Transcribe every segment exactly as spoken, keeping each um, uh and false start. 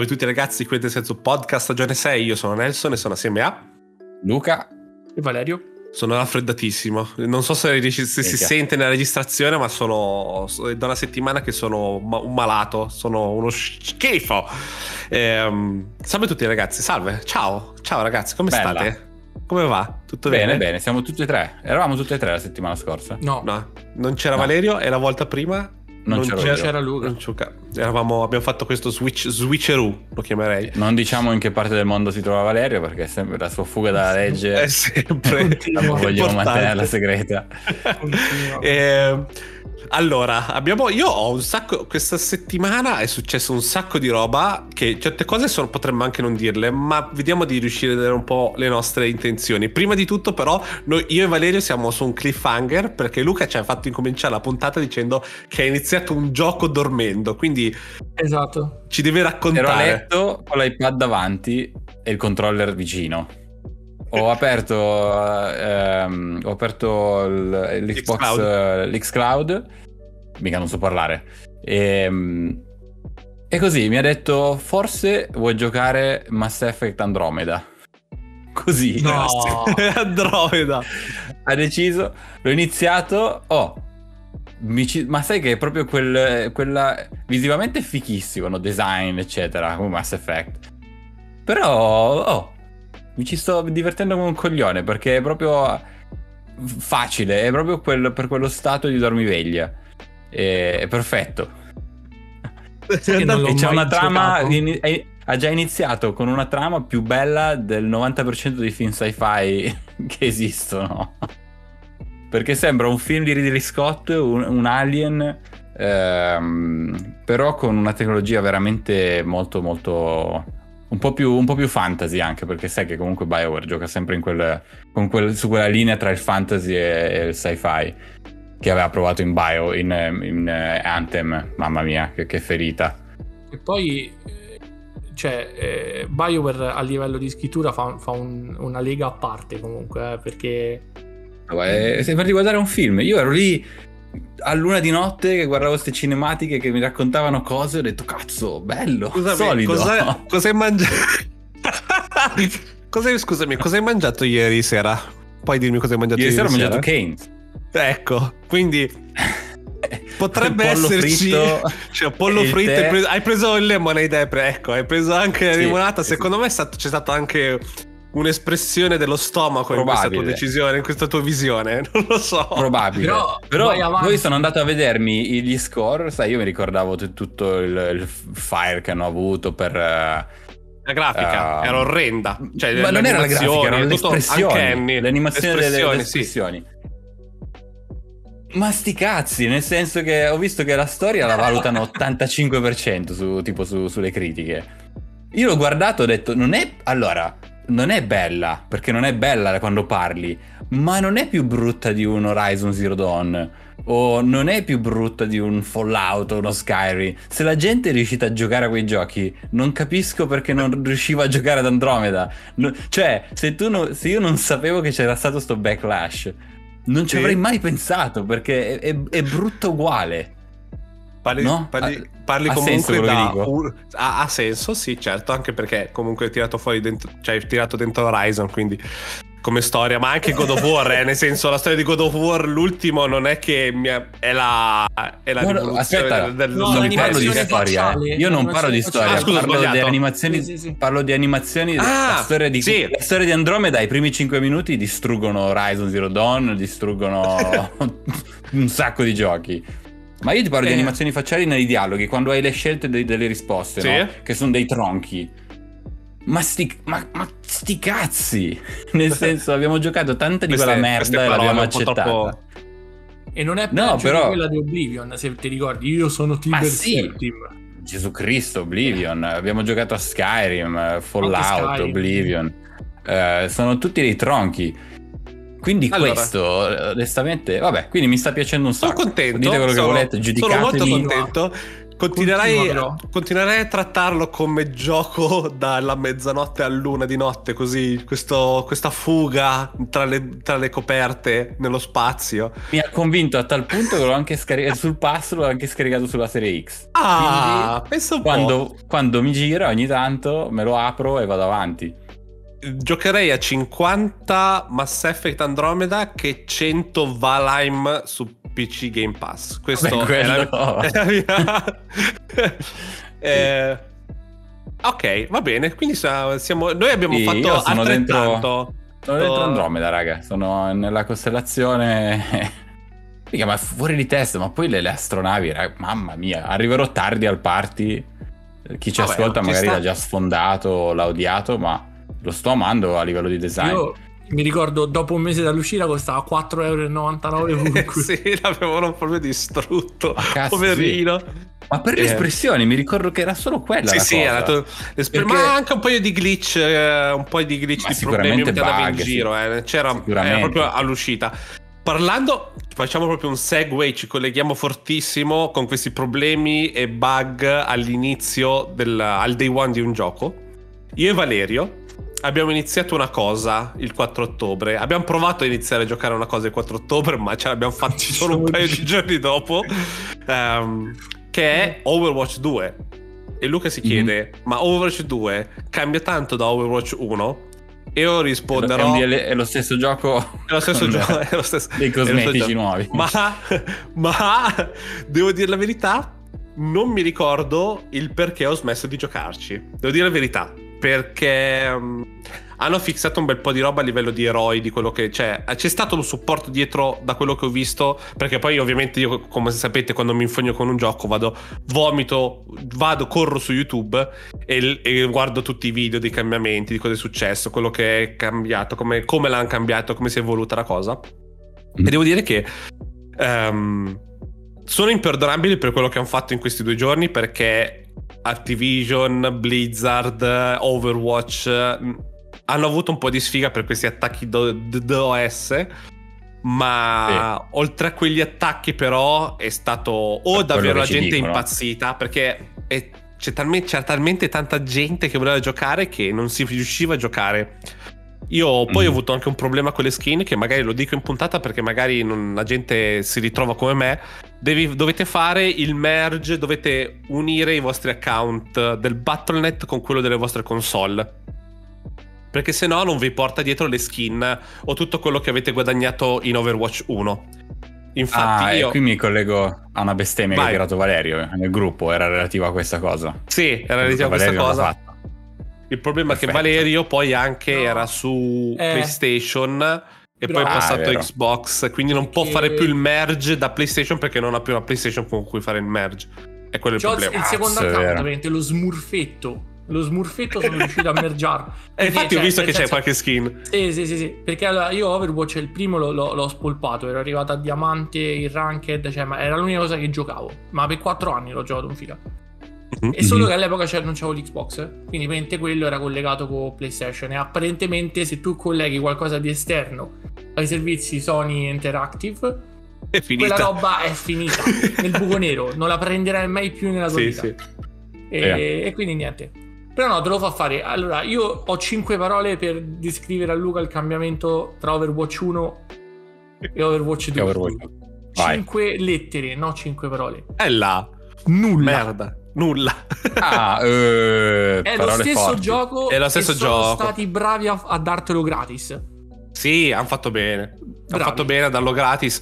salve a tutti ragazzi, qui è Del Senso Podcast stagione sei, io sono Nelson e sono assieme a Luca e Valerio. Sono raffreddatissimo, non so se, se si chiaro. sente nella registrazione, ma sono da una settimana che sono un malato, sono uno schifo. Ehm, salve a tutti ragazzi, salve, ciao, ciao ragazzi, come Bella. state? Come va? Tutto bene? Bene, bene, siamo tutti e tre, eravamo tutti e tre la settimana scorsa. No, no non c'era no. Valerio e la volta prima... Non, non c'era, c'era Luca. Eravamo, abbiamo fatto questo switch, switcheroo, lo chiamerei. Non diciamo in che parte del mondo si trova Valerio, perché è sempre la sua fuga dalla legge. È sempre. Vogliamo mantenerla segreta. eh, allora, abbiamo. Io ho un sacco. Questa settimana è successo un sacco di roba. Che certe cose sono, potremmo anche non dirle, ma vediamo di riuscire a dare un po' le nostre intenzioni. Prima di tutto, però, noi, io e Valerio siamo su un cliffhanger, perché Luca ci ha fatto incominciare la puntata dicendo che è iniziato un gioco dormendo, quindi esatto, ci deve raccontare. Ero a letto con l'iPad davanti e il controller vicino, ho aperto ehm, ho aperto l'Xbox, l'Xcloud, mica non so parlare, e, e così mi ha detto forse vuoi giocare Mass Effect Andromeda, così no. Andromeda ha deciso, l'ho iniziato, oh Ci... ma sai che è proprio quel, quella visivamente fichissimo, no? Design eccetera, come Mass Effect, però oh, mi ci sto divertendo come un coglione, perché è proprio facile, è proprio quel, per quello stato di dormiveglia, è, è perfetto. Sì, non e c'è una trama in, è, ha già iniziato con una trama più bella del novanta per cento dei film sci-fi che esistono, perché sembra un film di Ridley Scott, un, un alien, ehm, però con una tecnologia veramente molto molto un po' più un po' più fantasy, anche perché sai che comunque Bioware gioca sempre in quel, con quel, su quella linea tra il fantasy e, e il sci-fi che aveva provato in Bio in, in uh, Anthem. Mamma mia, che, che ferita. E poi cioè eh, Bioware a livello di scrittura fa, fa un, una lega a parte comunque, eh, perché è sempre di guardare un film. Io ero lì a luna di notte che guardavo queste cinematiche che mi raccontavano cose, ho detto cazzo, bello, scusami, solido. Cosa, cosa hai mangiato? cosa, scusami, cosa hai mangiato ieri sera? Puoi dirmi cosa hai mangiato ieri, ieri sera? Ho mangiato Keynes. Ecco, quindi potrebbe esserci fritto, cioè pollo e fritto hai preso, hai preso il lemonade, ecco, hai preso anche la sì, limonata. Secondo sì. me è stato, c'è stato anche un'espressione dello stomaco probabile in questa tua decisione, in questa tua visione, non lo so, probabile. Però, però poi sono andato a vedermi gli score, sai, io mi ricordavo t- tutto il, il fire che hanno avuto per uh, la grafica uh, era orrenda, cioè, ma non era la grafica, erano le espressioni, l'animazione delle, delle espressioni, sì. Ma sti cazzi, nel senso che ho visto che la storia la valutano ottantacinque per cento su, tipo su, sulle critiche. Io l'ho guardato, ho detto non è, allora non è bella, perché non è bella quando parli, ma non è più brutta di un Horizon Zero Dawn, o non è più brutta di un Fallout o uno Skyrim. Se la gente è riuscita a giocare a quei giochi, non capisco perché non riusciva a giocare ad Andromeda. No, cioè, se, tu no, se io non sapevo che c'era stato sto backlash, non ci sì. avrei mai pensato, perché è, è, è brutto uguale. Parli, no? parli, parli ha, comunque ha senso, da un, ha, ha senso, sì, certo, anche perché comunque hai tirato fuori dentro, cioè hai tirato dentro Horizon, quindi come storia, ma anche God of War, eh, nel senso la storia di God of War l'ultimo non è che mia, è la è la no, rivoluzione aspetta, del, no, non parlo di storia, eh. Io non parlo di storia, ah, scusa, parlo sbagliato. di animazioni, sì, sì, sì. parlo di animazioni, ah, la storia di sì. la storia di Andromeda, i primi cinque minuti distruggono Horizon Zero Dawn, distruggono un sacco di giochi. Ma io ti parlo eh. di animazioni facciali nei dialoghi, quando hai le scelte de- delle risposte, sì. no? Che sono dei tronchi. Ma sti, ma, ma sti cazzi! Nel senso, abbiamo giocato tanta di quella merda e l'abbiamo accettata. Troppo... E non è peggio no, però... quella di Oblivion, se ti ricordi. Io sono team ma sì. team. Gesù Cristo, Oblivion. Abbiamo giocato a Skyrim, Fallout, Skyrim. Oblivion. Uh, sono tutti dei tronchi. Quindi allora, questo, onestamente, vabbè, quindi mi sta piacendo un sacco. Sono contento, dite quello sono, che volete, giudicatemi. Sono molto contento Continuerai, continuerai a trattarlo come gioco dalla mezzanotte all'una di notte, così questo, questa fuga tra le, tra le coperte nello spazio mi ha convinto a tal punto che l'ho anche scaricato sul pass, l'ho anche scaricato sulla serie X. Ah, penso un quando, po'. Quando mi gira ogni tanto me lo apro e vado avanti. Giocherei a cinquanta Mass Effect Andromeda che cento Valheim su P C Game Pass. Questo Beh, è, la, no. è la mia eh, ok, va bene. Quindi siamo, noi abbiamo sì, fatto sono altrettanto dentro, sono dentro Andromeda, raga. Sono nella costellazione Riga, ma fuori di testa. Ma poi le, le astronavi, raga, mamma mia. Arriverò tardi al party. Chi ci Vabbè, ascolta magari sta... l'ha già sfondato o l'ha odiato, ma lo sto amando a livello di design. Io mi ricordo dopo un mese dall'uscita costava quattro e novantanove euro. Sì, l'avevano proprio distrutto, ma cazzo, poverino. Sì. Ma per eh. l'espressione mi ricordo che era solo quella. Sì, la sì, cosa. Era Perché... ma anche un paio di glitch, eh, un paio di glitch ma di problemi che andavi in giro. Sì. Eh. C'era era proprio all'uscita. Parlando, facciamo proprio un segue, ci colleghiamo fortissimo con questi problemi e bug all'inizio del, al day one di un gioco. Io e Valerio abbiamo iniziato una cosa il quattro ottobre. Abbiamo provato a iniziare a giocare una cosa il quattro ottobre, ma ce l'abbiamo fatta solo un paio di giorni dopo, um, che è Overwatch due. E Luca si chiede, mm-hmm. ma Overwatch due cambia tanto da Overwatch uno? E io risponderò, è lo stesso gioco, è lo stesso gioco, è lo stesso, dei cosmetici nuovi. Ma, ma devo dire la verità, non mi ricordo il perché ho smesso di giocarci. Devo dire la verità, perché um, hanno fissato un bel po' di roba a livello di eroi, di quello che c'è. C'è stato un supporto dietro, da quello che ho visto, perché poi ovviamente io, come sapete, quando mi infogno con un gioco vado, vomito, vado, corro su YouTube e, e guardo tutti i video dei cambiamenti, di cosa è successo, quello che è cambiato, come, come l'hanno cambiato, come si è evoluta la cosa. E devo dire che um, sono imperdonabili per quello che hanno fatto in questi due giorni, perché Activision, Blizzard, Overwatch hanno avuto un po' di sfiga per questi attacchi D D o S, ma sì. oltre a quegli attacchi però è stato o per davvero la gente dicono. impazzita, perché è, c'è talmente, c'era talmente tanta gente che voleva giocare che non si riusciva a giocare. Io poi mm. ho avuto anche un problema con le skin, che magari lo dico in puntata perché magari non, la gente si ritrova come me. Devi, dovete fare il merge, dovete unire i vostri account del Battle punto net con quello delle vostre console, perché se no non vi porta dietro le skin o tutto quello che avete guadagnato in Overwatch uno. Infatti ah, io... e qui mi collego a una bestemmia Vai. che ha tirato Valerio nel gruppo, era relativa a questa cosa. Sì, era relativa a questa Valerio cosa. Il problema Perfetto. è che Valerio poi anche no. era su eh. PlayStation e Però, poi è passato ah, è Xbox, quindi non perché... può fare più il merge da PlayStation, perché non ha più una PlayStation con cui fare il merge. E quello è quello il problema. Il secondo account, veramente lo smurfetto. Lo smurfetto sono riuscito a mergiarlo. E infatti ho visto che senso... c'è qualche skin. Sì, sì, sì, sì. Perché allora io Overwatch il primo l'ho, l'ho spolpato, ero arrivato a diamante, il ranked, cioè, ma era l'unica cosa che giocavo. Ma per quattro anni l'ho giocato in fila. Mm-hmm. E solo che all'epoca c'era, non c'avevo l'Xbox, eh? quindi praticamente quello era collegato con PlayStation. E apparentemente se tu colleghi qualcosa di esterno ai servizi Sony Interactive, è finita. Quella roba è finita nel buco nero, non la prenderai mai più nella tua sì, vita sì. E, eh. e quindi niente. Però no, te lo fa fare. Allora, io ho cinque parole per descrivere a Luca il cambiamento tra Overwatch uno e Overwatch due. Overwatch. cinque lettere, no cinque parole. È là, nulla. Merda. Nulla. Ah, eh, è, lo stesso gioco, è lo stesso gioco. Sono stati bravi a, a dartelo gratis. Sì, hanno fatto bene. Bravi. Hanno fatto bene a darlo gratis.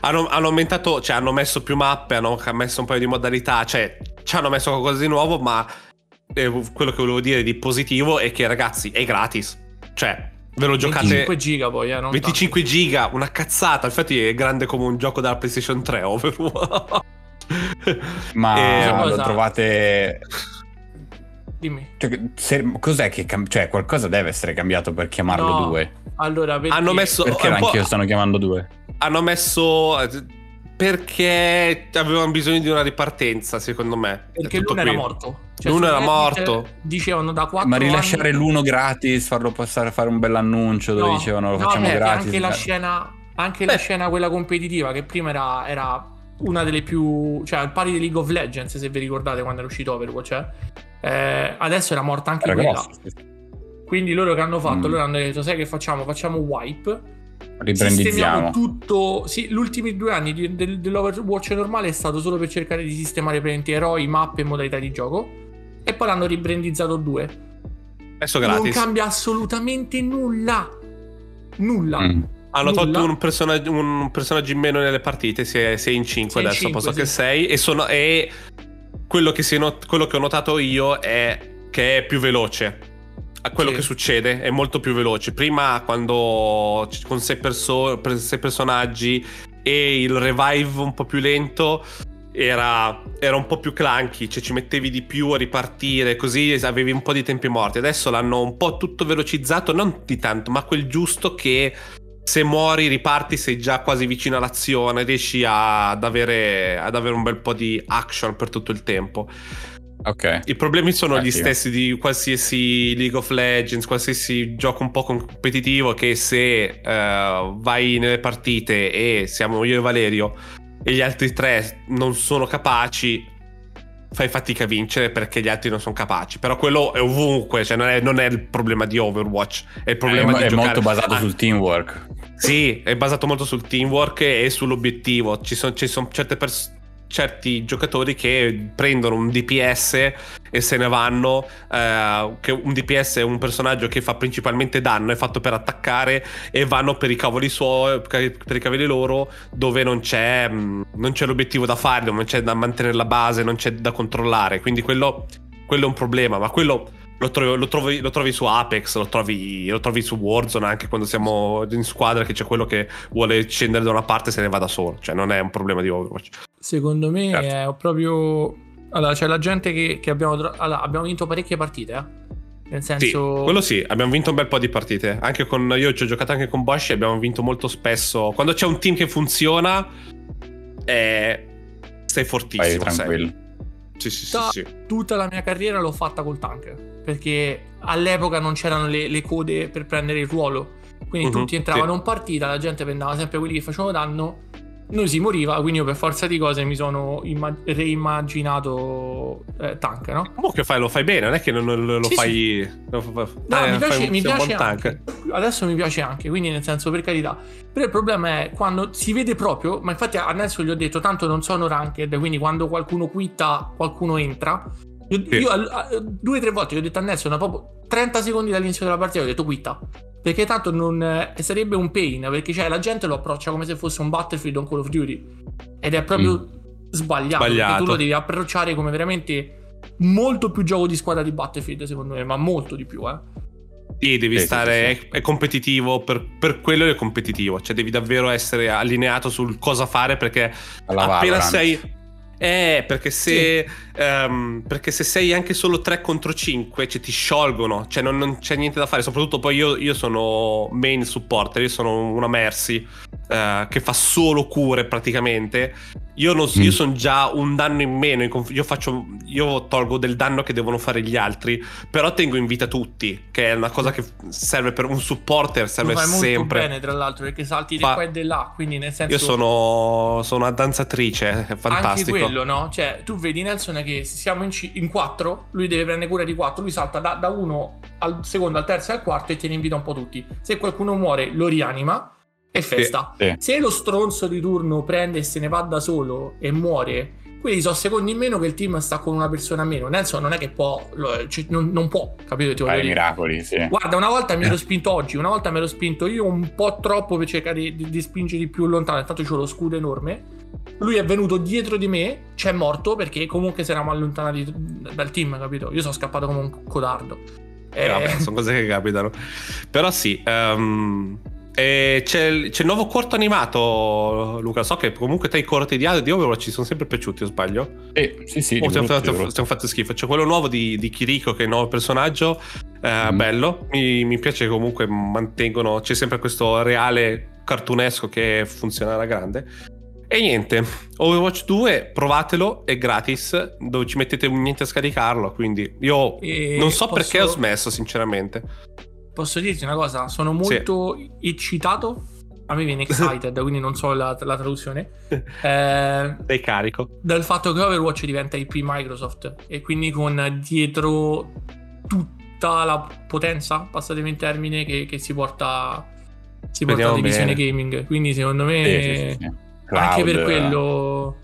Hanno, hanno aumentato, cioè hanno messo più mappe, hanno messo un paio di modalità, cioè ci hanno messo qualcosa di nuovo. Ma eh, quello che volevo dire di positivo è che, ragazzi, è gratis. Cioè, ve lo giocate. venticinque giga poi, eh, non venticinque giga, una cazzata. Infatti è grande come un gioco della PlayStation tre, Overwatch. Ma eh, lo trovate? Dimmi. Cioè, se, cos'è che cam... cioè qualcosa deve essere cambiato per chiamarlo no. due? Allora, perché... hanno messo perché anch'io stanno chiamando due. Hanno messo perché avevano bisogno di una ripartenza, secondo me. Perché l'uno era morto. Cioè, l'uno era morto. Dicevano da quattro. Ma rilasciare anni... l'uno gratis, farlo passare a fare un bell'annuncio dove no. dicevano lo no, facciamo beh, gratis. Anche la scena, anche beh. la scena quella competitiva che prima era, era... una delle più, cioè al pari di League of Legends, se vi ricordate quando era uscito Overwatch, eh? Eh, adesso era morta anche Ragazzi. quella. Quindi loro che hanno fatto? Mm. Loro hanno detto, sai che facciamo? Facciamo wipe, sistemiamo tutto. Sì, gli ultimi due anni di, del, dell'Overwatch normale è stato solo per cercare di sistemare presenti eroi, mappe e modalità di gioco, e poi l'hanno ribrandizzato due. Adesso gratis. Non cambia assolutamente nulla. Nulla. Mm. Hanno nulla. Tolto un personaggio, un personaggio in meno nelle partite, sei in cinque adesso, cinque, posso sì. che sei. E sono e quello che, si not- quello che ho notato io è che è più veloce. A quello sì. che succede è molto più veloce. Prima, quando con sei, perso- sei personaggi e il revive un po' più lento, era, era un po' più clunky, cioè ci mettevi di più a ripartire, così avevi un po' di tempi morti. Adesso l'hanno un po' tutto velocizzato, non di tanto, ma quel giusto che se muori riparti, sei già quasi vicino all'azione, riesci a, ad, avere, ad avere un bel po' di action per tutto il tempo. Okay. I problemi sono Attivo. gli stessi di qualsiasi League of Legends, qualsiasi gioco un po' competitivo, che se uh, vai nelle partite e siamo io e Valerio e gli altri tre non sono capaci, fai fatica a vincere perché gli altri non sono capaci. Però quello è ovunque, cioè non è, non è il problema di Overwatch, è il problema eh, di è giocare. Molto basato ah. sul teamwork. Sì, è basato molto sul teamwork e sull'obiettivo. Ci sono ci son certe persone, certi giocatori che prendono un D P S e se ne vanno, eh, che un D P S è un personaggio che fa principalmente danno, è fatto per attaccare, e vanno per i cavoli suoi, per i cavoli loro, dove non c'è non c'è l'obiettivo da fare, non c'è da mantenere la base, non c'è da controllare. Quindi quello quello è un problema, ma quello lo trovi, lo trovi, lo trovi su Apex, lo trovi, lo trovi su Warzone, anche quando siamo in squadra, che c'è quello che vuole scendere da una parte e se ne va da solo. Cioè non è un problema di Overwatch. Secondo me certo. è proprio... Allora, c'è la gente che, che abbiamo... Allora, abbiamo vinto parecchie partite, eh? Nel senso... Sì, quello sì, abbiamo vinto un bel po' di partite. Anche con... Io ci ho giocato anche con Bosch e abbiamo vinto molto spesso. Quando c'è un team che funziona, eh, sei fortissimo. Vai, tranquillo. Sì, sì, sì, tutta, sì. Tutta la mia carriera l'ho fatta col tank, perché all'epoca non c'erano le, le code per prendere il ruolo. Quindi uh-huh, tutti entravano sì. in partita, la gente prendeva sempre quelli che facevano danno. Noi si moriva, quindi io per forza di cose mi sono immag- reimmaginato eh, tank, no? Mo che fai, lo fai bene, non è che non, non lo sì, fai... Sì. Lo fa, no, eh, mi piace, fai mi piace anche. Adesso mi piace anche, quindi nel senso, per carità. Però il problema è quando si vede proprio, ma infatti adesso gli ho detto, tanto non sono ranked, quindi quando qualcuno quitta, qualcuno entra. Io, sì. io a, a, due o tre volte gli ho detto a Nelson, proprio trenta secondi dall'inizio della partita, ho detto quitta. Perché tanto non eh, sarebbe un pain, perché cioè la gente lo approccia come se fosse un Battlefield o un Call of Duty, ed è proprio mm. sbagliato, sbagliato, perché tu lo devi approcciare come veramente molto più gioco di squadra di Battlefield, secondo me, ma molto di più, eh. Sì, devi eh, stare sì. è, è competitivo, per, per quello è competitivo, cioè devi davvero essere allineato sul cosa fare, perché Alla appena Valorant. sei Eh, perché se sì. um, perché se sei anche solo tre contro cinque, cioè ti sciolgono, cioè non, non c'è niente da fare. Soprattutto poi io, io sono main supporter, io sono una mercy uh, che fa solo cure praticamente. Io non mm. io sono già un danno in meno, io faccio io tolgo del danno che devono fare gli altri, però tengo in vita tutti, che è una cosa che serve per un supporter, serve sempre. Fai molto bene, tra l'altro, perché salti fa... di qua e di là, quindi nel senso... Io sono sono una danzatrice, è fantastico. Anche quello, no? Cioè, tu vedi Nelson che siamo in, c- in quattro, lui deve prendere cura di quattro, lui salta da, da uno al secondo, al terzo e al quarto e tiene in vita un po' tutti. Se qualcuno muore, lo rianima. E festa. Sì, sì. Se lo stronzo di turno prende e se ne va da solo e muore, quelli sono secondi in meno che il team sta con una persona a meno. Nelson non è che può, lo, cioè, non, non può, capito? Ti voglio dire. Miracoli, sì. Guarda, una volta mi ero spinto oggi, una volta mi ero spinto io un po' troppo per cercare di, di, di spingere più lontano. Intanto c'ho lo scudo enorme. Lui è venuto dietro di me, c'è morto perché comunque si eravamo allontanati dal team, capito? Io sono scappato come un codardo. Eh, eh, vabbè, sono cose che capitano. Però sì. Um... E c'è, c'è il nuovo corto animato, Luca. So che comunque te i corti di Overwatch ci sono sempre piaciuti, o sbaglio? Eh, sì, sì. Oh, ci hanno fatto, fatto schifo. C'è quello nuovo di, di Kiriko, che è il nuovo personaggio. Eh, mm. Bello. Mi, mi piace che comunque mantengono. C'è sempre questo reale cartunesco che funziona alla grande. E niente, Overwatch due, provatelo, è gratis, dove ci mettete niente a scaricarlo. Quindi io e non so posso... perché ho smesso, sinceramente. Posso dirti una cosa? Sono molto sì. eccitato a me viene excited, quindi non so la, la traduzione. Eh, Sei carico. Dal fatto che Overwatch diventa I P Microsoft e quindi con dietro tutta la potenza, passatemi il termine, che, che si porta, si porta a divisione bene. Gaming. Quindi secondo me sì, sì, sì. Cloud, anche per quello...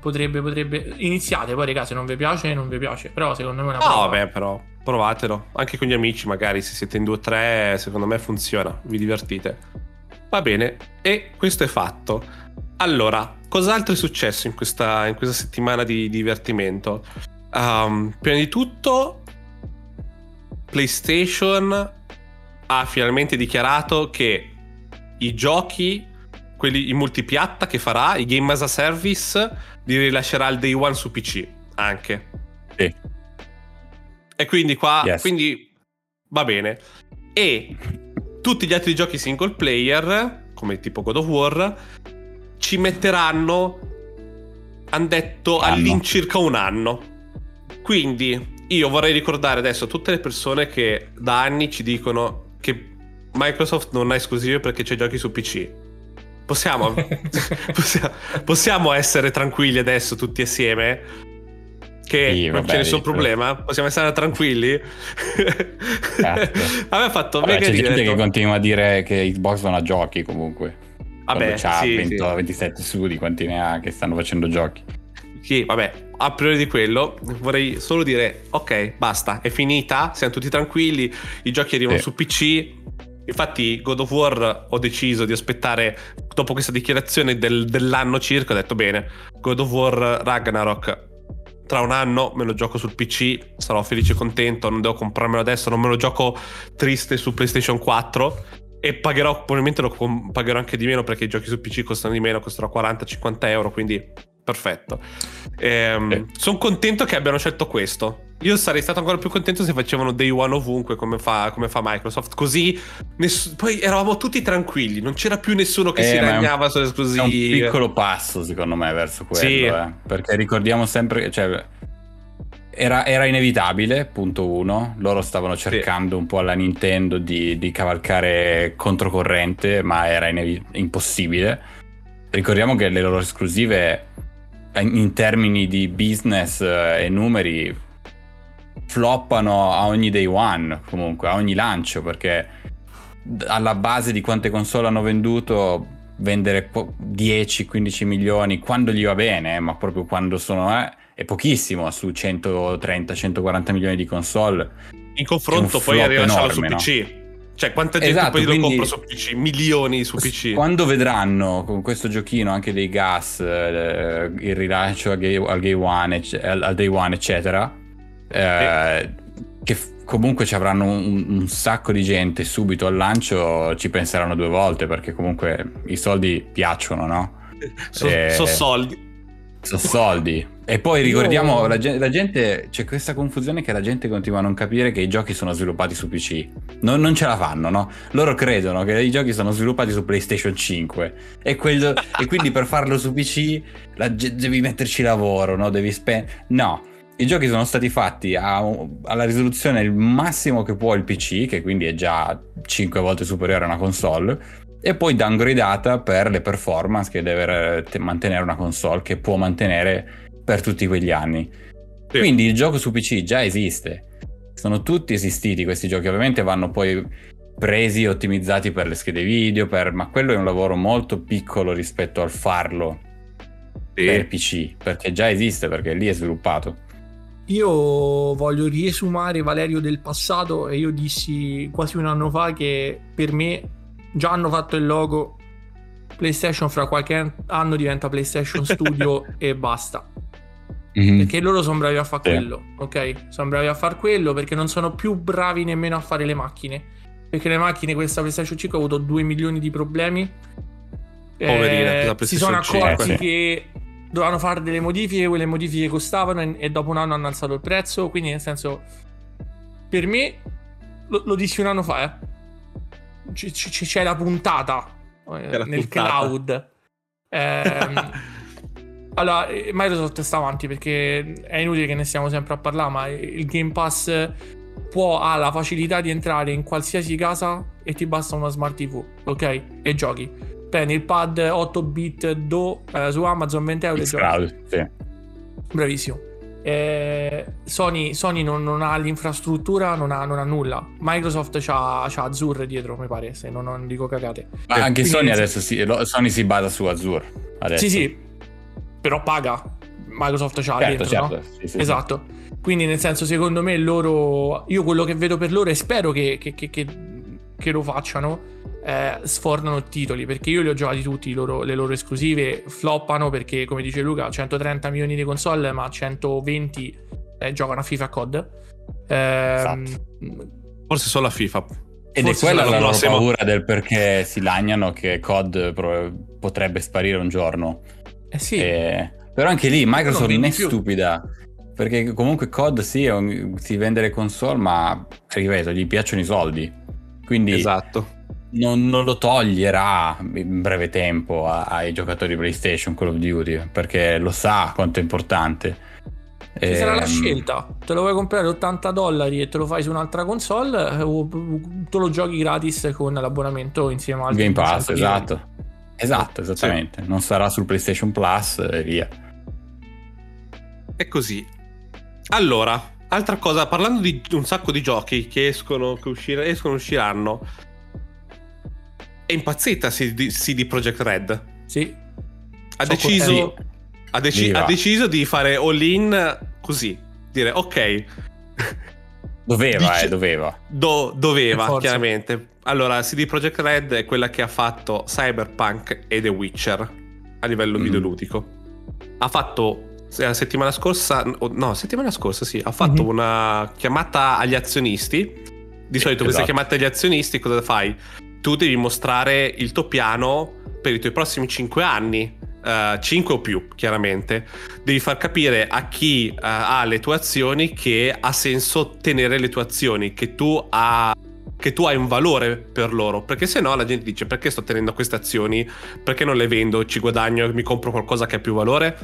Potrebbe, potrebbe iniziate poi, ragazzi, se non vi piace non vi piace, però secondo me è una no prova. Beh, però provatelo anche con gli amici, magari se siete in due o tre, secondo me funziona, vi divertite, va bene. E questo è fatto. Allora, cos'altro è successo in questa, in questa settimana di divertimento? Um, prima di tutto PlayStation ha finalmente dichiarato che i giochi, quelli in multipiatta che farà, i Game as a Service, li rilascerà il day one su P C anche. Sì. E quindi qua yes. Quindi va bene. E tutti gli altri giochi single player, come tipo God of War, ci metteranno, han detto, anno. all'incirca un anno. Quindi io vorrei ricordare adesso a tutte le persone che da anni ci dicono che Microsoft non ha esclusive perché c'è giochi su P C. Possiamo, possiamo, possiamo essere tranquilli adesso tutti assieme che sì, non c'è nessun problema, possiamo stare tranquilli. Aveva fatto vabbè, mega c'è gente detto... che continua a dire che Xbox non ha giochi comunque. Vabbè, c'ha sì, venti, sì. ventisette studi, quanti ne ha che stanno facendo giochi. Sì, vabbè, a priori di quello vorrei solo dire ok, basta, è finita, siamo tutti tranquilli, i giochi arrivano sì. su P C. Infatti God of War ho deciso di aspettare, dopo questa dichiarazione del, dell'anno circa, ho detto bene, God of War Ragnarok tra un anno me lo gioco sul P C, sarò felice e contento, non devo comprarmelo adesso, non me lo gioco triste su PlayStation quattro e pagherò, probabilmente lo com- pagherò anche di meno perché i giochi su P C costano di meno, costerò quaranta cinquanta euro, quindi perfetto. Ehm, eh. Sono contento che abbiano scelto questo. Io sarei stato ancora più contento se facevano day one ovunque come fa, come fa Microsoft, così ness- poi eravamo tutti tranquilli, non c'era più nessuno che eh, si ragnava sulle esclusive. È un piccolo passo secondo me verso quello, sì. eh, perché ricordiamo sempre che cioè, era, era inevitabile, punto uno, loro stavano cercando sì. un po' alla Nintendo di, di cavalcare controcorrente, ma era inevi- impossibile. Ricordiamo che le loro esclusive in, in termini di business e numeri floppano a ogni day one, comunque a ogni lancio, perché alla base di quante console hanno venduto, vendere dieci quindici milioni quando gli va bene, ma proprio quando sono eh, è pochissimo su centotrenta centoquaranta milioni di console in confronto poi a rilasciarlo su P C, no? Cioè quanta gente esatto, poi lo compra su P C, milioni su P C. Quando vedranno con questo giochino anche dei gas, eh, il rilancio al day, al day one, al day one eccetera, Eh, che f- comunque ci avranno un, un sacco di gente subito al lancio, ci penseranno due volte perché comunque i soldi piacciono, no? So, e... so soldi so soldi e poi ricordiamo oh. la, gente, la gente c'è questa confusione che la gente continua a non capire che i giochi sono sviluppati su P C, non, non ce la fanno, no? Loro credono che i giochi sono sviluppati su PlayStation cinque e, quello, e quindi per farlo su P C la, devi metterci lavoro, no? Devi spendere no I giochi sono stati fatti a, alla risoluzione il massimo che può il P C, che quindi è già cinque volte superiore a una console, e poi downgradata per le performance che deve mantenere una console, che può mantenere per tutti quegli anni. Sì. Quindi il gioco su P C già esiste. Sono tutti esistiti questi giochi, ovviamente vanno poi presi e ottimizzati per le schede video, per... ma quello è un lavoro molto piccolo rispetto al farlo sì. per P C, perché già esiste, perché lì è sviluppato. Io voglio riesumare Valerio del passato e io dissi quasi un anno fa che per me già hanno fatto il logo, PlayStation fra qualche anno diventa PlayStation Studio e basta, mm-hmm. perché loro sono bravi a fare quello, ok? Sono bravi a far quello perché non sono più bravi nemmeno a fare le macchine, perché le macchine, questa PlayStation cinque ha avuto due milioni di problemi, eh, si sono accorti cinque. Che dovevano fare delle modifiche, quelle modifiche costavano e, e dopo un anno hanno alzato il prezzo, quindi nel senso per me lo, lo dissi un anno fa, eh. c- c- c'è la puntata c'è la nel puntata. Cloud eh, allora Microsoft sta avanti perché è inutile che ne stiamo sempre a parlare, ma il Game Pass può ha la facilità di entrare in qualsiasi casa e ti basta una smart tivù, ok? E giochi. Prendi il pad otto bit do, eh, su Amazon venti euro e giochi. Sì. Bravissimo. Eh, Sony, Sony non, non ha l'infrastruttura, non ha, non ha nulla. Microsoft c'ha, c'ha Azure dietro, mi pare, se non, non dico cagate. Ma anche quindi Sony adesso si, Sony si basa su Azure adesso. Sì, sì, però paga. Microsoft c'ha, certo, dentro, certo, no? Sì, sì, esatto, sì. Quindi nel senso, secondo me loro, io quello che vedo per loro, e spero che, che, che, che, che lo facciano, eh, sfornano titoli, perché io li ho giocati tutti i loro, le loro esclusive floppano, perché come dice Luca, centotrenta milioni di console, ma centoventi eh, giocano a FIFA e C O D, eh, esatto. Forse solo a FIFA. Ed forse è quella la loro paura, del perché si lagnano che C O D potrebbe sparire un giorno. Eh sì, e... però anche lì Microsoft non è stupida, perché comunque C O D sì, un, si vende le console, ma ripeto, gli piacciono i soldi, quindi esatto, non, non lo toglierà in breve tempo a, ai giocatori PlayStation Call of Duty, perché lo sa quanto è importante. Ci e, sarà la scelta, te lo vuoi comprare ottanta dollari e te lo fai su un'altra console, o te lo giochi gratis con l'abbonamento insieme al Game Pass, esatto, esatto, esattamente, sì. Non sarà sul PlayStation Plus e via. È così. Allora, altra cosa, parlando di un sacco di giochi che escono, che uscir- escono usciranno, è impazzita C D Projekt Red. Sì. Ha so deciso ha, deci- ha deciso di fare all in, così, dire ok. Doveva, Dice- eh, doveva. Do- doveva, chiaramente. Allora, C D Projekt Red è quella che ha fatto Cyberpunk e The Witcher a livello mm. videoludico. Ha fatto la settimana scorsa, no, settimana scorsa sì, ha fatto mm-hmm. una chiamata agli azionisti. Di solito eh, questa esatto. chiamata agli azionisti cosa fai? Tu devi mostrare il tuo piano per i tuoi prossimi cinque anni, uh, cinque o più, chiaramente. Devi far capire a chi uh, ha le tue azioni che ha senso tenere le tue azioni, che tu, ha, che tu hai un valore per loro, perché se no la gente dice perché sto tenendo queste azioni, perché non le vendo, ci guadagno, mi compro qualcosa che ha più valore.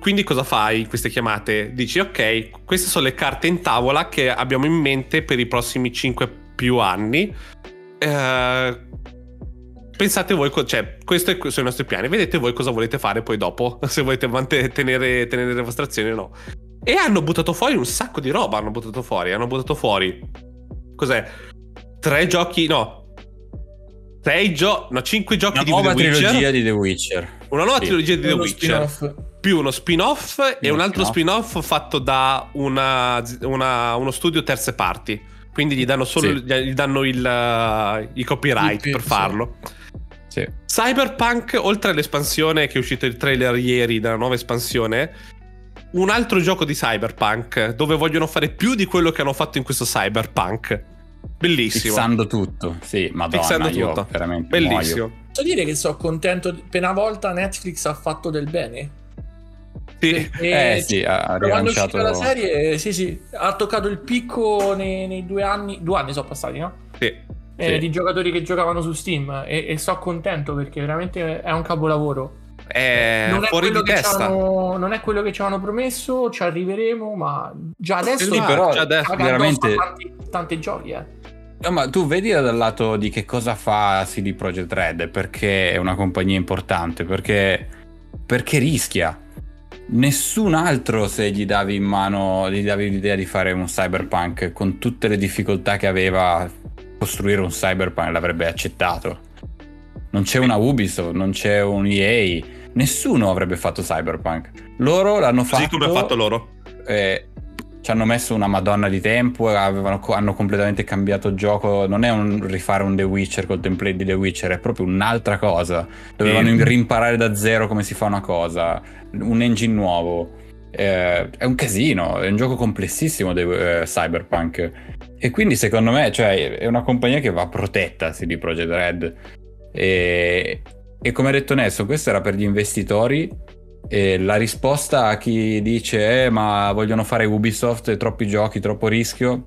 Quindi cosa fai in queste chiamate? Dici ok, queste sono le carte in tavola che abbiamo in mente per i prossimi cinque più anni, eh, pensate voi, cioè questi sono i nostri piani, vedete voi cosa volete fare poi dopo, se volete tenere, tenere le vostre azioni o no. E hanno buttato fuori un sacco di roba, hanno buttato fuori, hanno buttato fuori cos'è? Tre giochi, no sei giochi, no cinque giochi di The Witcher, una nuova trilogia di The Witcher, una nuova sì. trilogia di The Witcher spin-off. Più uno spin-off uno e un altro spin-off, spin-off fatto da una, una, uno studio terze parti, quindi gli danno solo sì. gli danno il, il copyright il, per sì. farlo. Sì. Cyberpunk, oltre all'espansione che è uscito il trailer ieri della nuova espansione, un altro gioco di Cyberpunk dove vogliono fare più di quello che hanno fatto in questo Cyberpunk. Bellissimo. Fixando tutto. Sì, madonna, fixando io tutto. Veramente bellissimo. Muoio. Posso dire che sono contento, per una volta Netflix ha fatto del bene. Sì. Eh, sì, ha rilanciato la serie, sì, sì, ha toccato il picco nei, nei due anni, due anni sono passati, no? Sì, eh, sì. Di giocatori che giocavano su Steam e, e sono contento perché veramente è un capolavoro. È non, è fuori di testa. Non è quello che ci avevano promesso, ci arriveremo, ma già adesso sì, però già adesso veramente tanti, tanti giochi, eh. No, ma tu vedi dal lato di che cosa fa C D Projekt Red, perché è una compagnia importante, perché perché rischia. Nessun altro, se gli davi in mano, gli davi l'idea di fare un Cyberpunk con tutte le difficoltà che aveva costruire un Cyberpunk, l'avrebbe accettato. Non c'è una Ubisoft, non c'è un E A, nessuno avrebbe fatto Cyberpunk. Loro l'hanno fatto così come ha fatto loro, eh, ci hanno messo una madonna di tempo, avevano, hanno completamente cambiato il gioco. Non è un rifare un The Witcher col template di The Witcher, è proprio un'altra cosa. Dovevano e... rimparare da zero come si fa una cosa, un engine nuovo, eh, è un casino, è un gioco complessissimo de, eh, Cyberpunk. E quindi secondo me, cioè, è una compagnia che va protetta, C D Projekt Red, e, e come ha detto Nelson, questo era per gli investitori. E la risposta a chi dice eh, ma vogliono fare Ubisoft, troppi giochi, troppo rischio,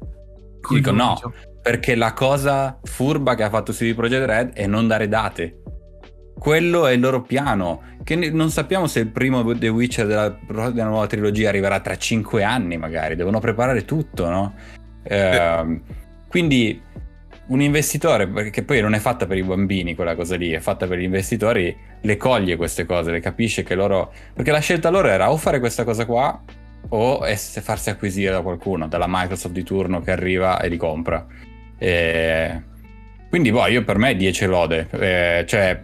dico no, perché la cosa furba che ha fatto C D Projekt Red è non dare date. Quello è il loro piano, che ne- non sappiamo se il primo The Witcher della, della nuova trilogia arriverà tra cinque anni, magari devono preparare tutto, no? Eh, quindi un investitore, perché poi non è fatta per i bambini quella cosa lì, è fatta per gli investitori, le coglie queste cose, le capisce che loro... Perché la scelta loro era o fare questa cosa qua o ess- farsi acquisire da qualcuno, dalla Microsoft di turno che arriva e li compra. E... quindi boh, io per me dieci lode, eh, cioè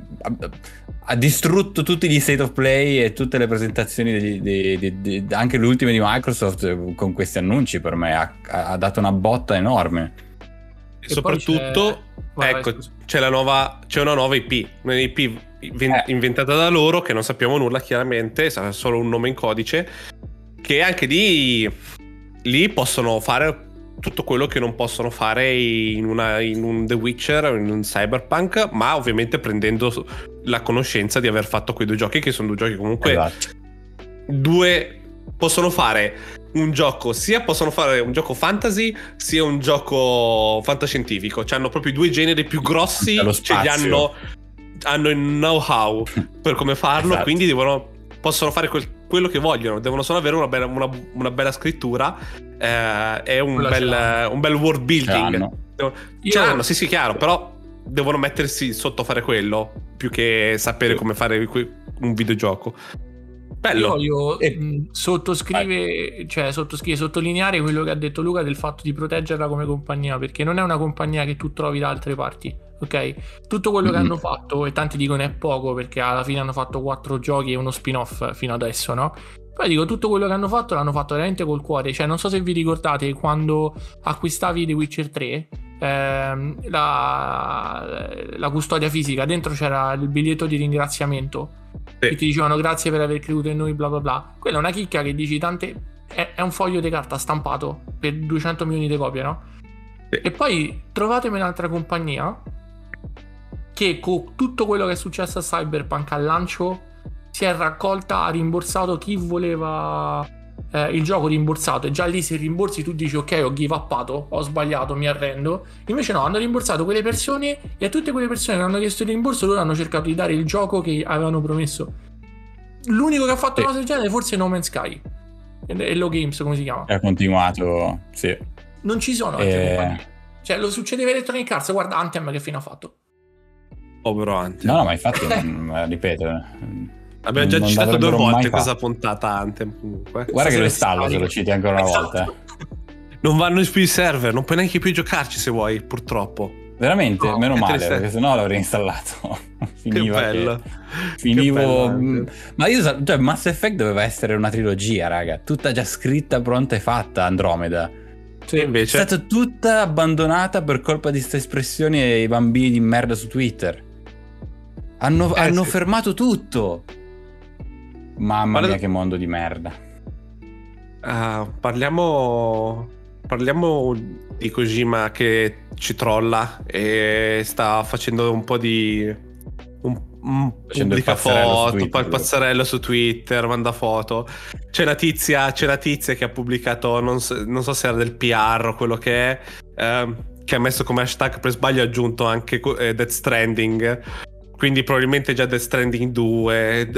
ha distrutto tutti gli state of play e tutte le presentazioni degli, dei, dei, dei, anche le ultime di Microsoft con questi annunci. Per me ha, ha dato una botta enorme e, e soprattutto c'è... ecco vai, c'è la nuova, c'è una nuova I P, una I P eh. inventata da loro che non sappiamo nulla chiaramente, sarà solo un nome in codice, che anche lì lì possono fare tutto quello che non possono fare in, una, in un The Witcher o in un Cyberpunk, ma ovviamente prendendo la conoscenza di aver fatto quei due giochi, che sono due giochi comunque esatto. Due possono fare un gioco, sia possono fare un gioco fantasy sia un gioco fantascientifico, cioè hanno proprio i due generi più grossi, ce li hanno, hanno il know-how per come farlo, esatto. Quindi devono, possono fare quel, quello che vogliono, devono solo avere una bella, una, una bella scrittura eh, e un bel, un bel world building. Ce l'hanno, sì sì chiaro, però devono mettersi sotto a fare quello più che sapere sì. Come fare un videogioco bello. Io voglio eh. sottoscrivere, cioè sottoscrivere, sottolineare quello che ha detto Luca del fatto di proteggerla come compagnia, perché non è una compagnia che tu trovi da altre parti, ok? Tutto quello mm-hmm. che hanno fatto, e tanti dicono è poco perché alla fine hanno fatto quattro giochi e uno spin-off fino adesso, no? Poi dico, tutto quello che hanno fatto l'hanno fatto veramente col cuore. Cioè, non so se vi ricordate quando acquistavi The Witcher tre, ehm, la, la custodia fisica, dentro c'era il biglietto di ringraziamento sì. Che ti dicevano grazie per aver creduto in noi, bla bla bla. Quella è una chicca che dici tante... È, è un foglio di carta stampato per duecento milioni di copie, no? Sì. E poi trovatemi un'altra compagnia che con tutto quello che è successo a Cyberpunk al lancio... si è raccolta, ha rimborsato chi voleva eh, il gioco rimborsato, e già lì se rimborsi tu dici ok, ho give upato, ho sbagliato, mi arrendo. Invece no, hanno rimborsato quelle persone, e a tutte quelle persone che hanno chiesto il rimborso loro hanno cercato di dare il gioco che avevano promesso. L'unico che ha fatto sì. Una cosa del genere forse è No Man's Sky e Hello Games, come si chiama? Ha continuato, sì. Non ci sono altre e... compagnie. Cioè lo succedeva Electronic Arts, guarda Anthem che fine ha fatto. Oh però Anthem. No, no, ma infatti non, ripeto... Abbiamo già non citato due volte questa fatto. Puntata Anthem comunque. Guarda che lo installo se lo citi ancora una esatto. volta. Non vanno più i server, non puoi neanche più giocarci se vuoi, purtroppo. Veramente? No, meno male, perché sennò l'avrei installato. Finiva che bello. Che... Finivo... Che bello. Ma io cioè, Mass Effect doveva essere una trilogia, raga. Tutta già scritta, pronta e fatta, Andromeda. Cioè, invece... È stata tutta abbandonata per colpa di queste espressioni ai bambini di merda su Twitter. Hanno, eh, hanno sì. fermato tutto. Mamma mia, che mondo di merda. Uh, parliamo parliamo di Kojima che ci trolla e sta facendo un po' di un, un pubblica foto, fa il pazzerello su Twitter, manda foto. C'è la tizia, c'è la tizia che ha pubblicato non so, non so se era del P R o quello che è, eh, che ha messo come hashtag per sbaglio, ha aggiunto anche eh, Death Stranding. Quindi probabilmente già Death Stranding due.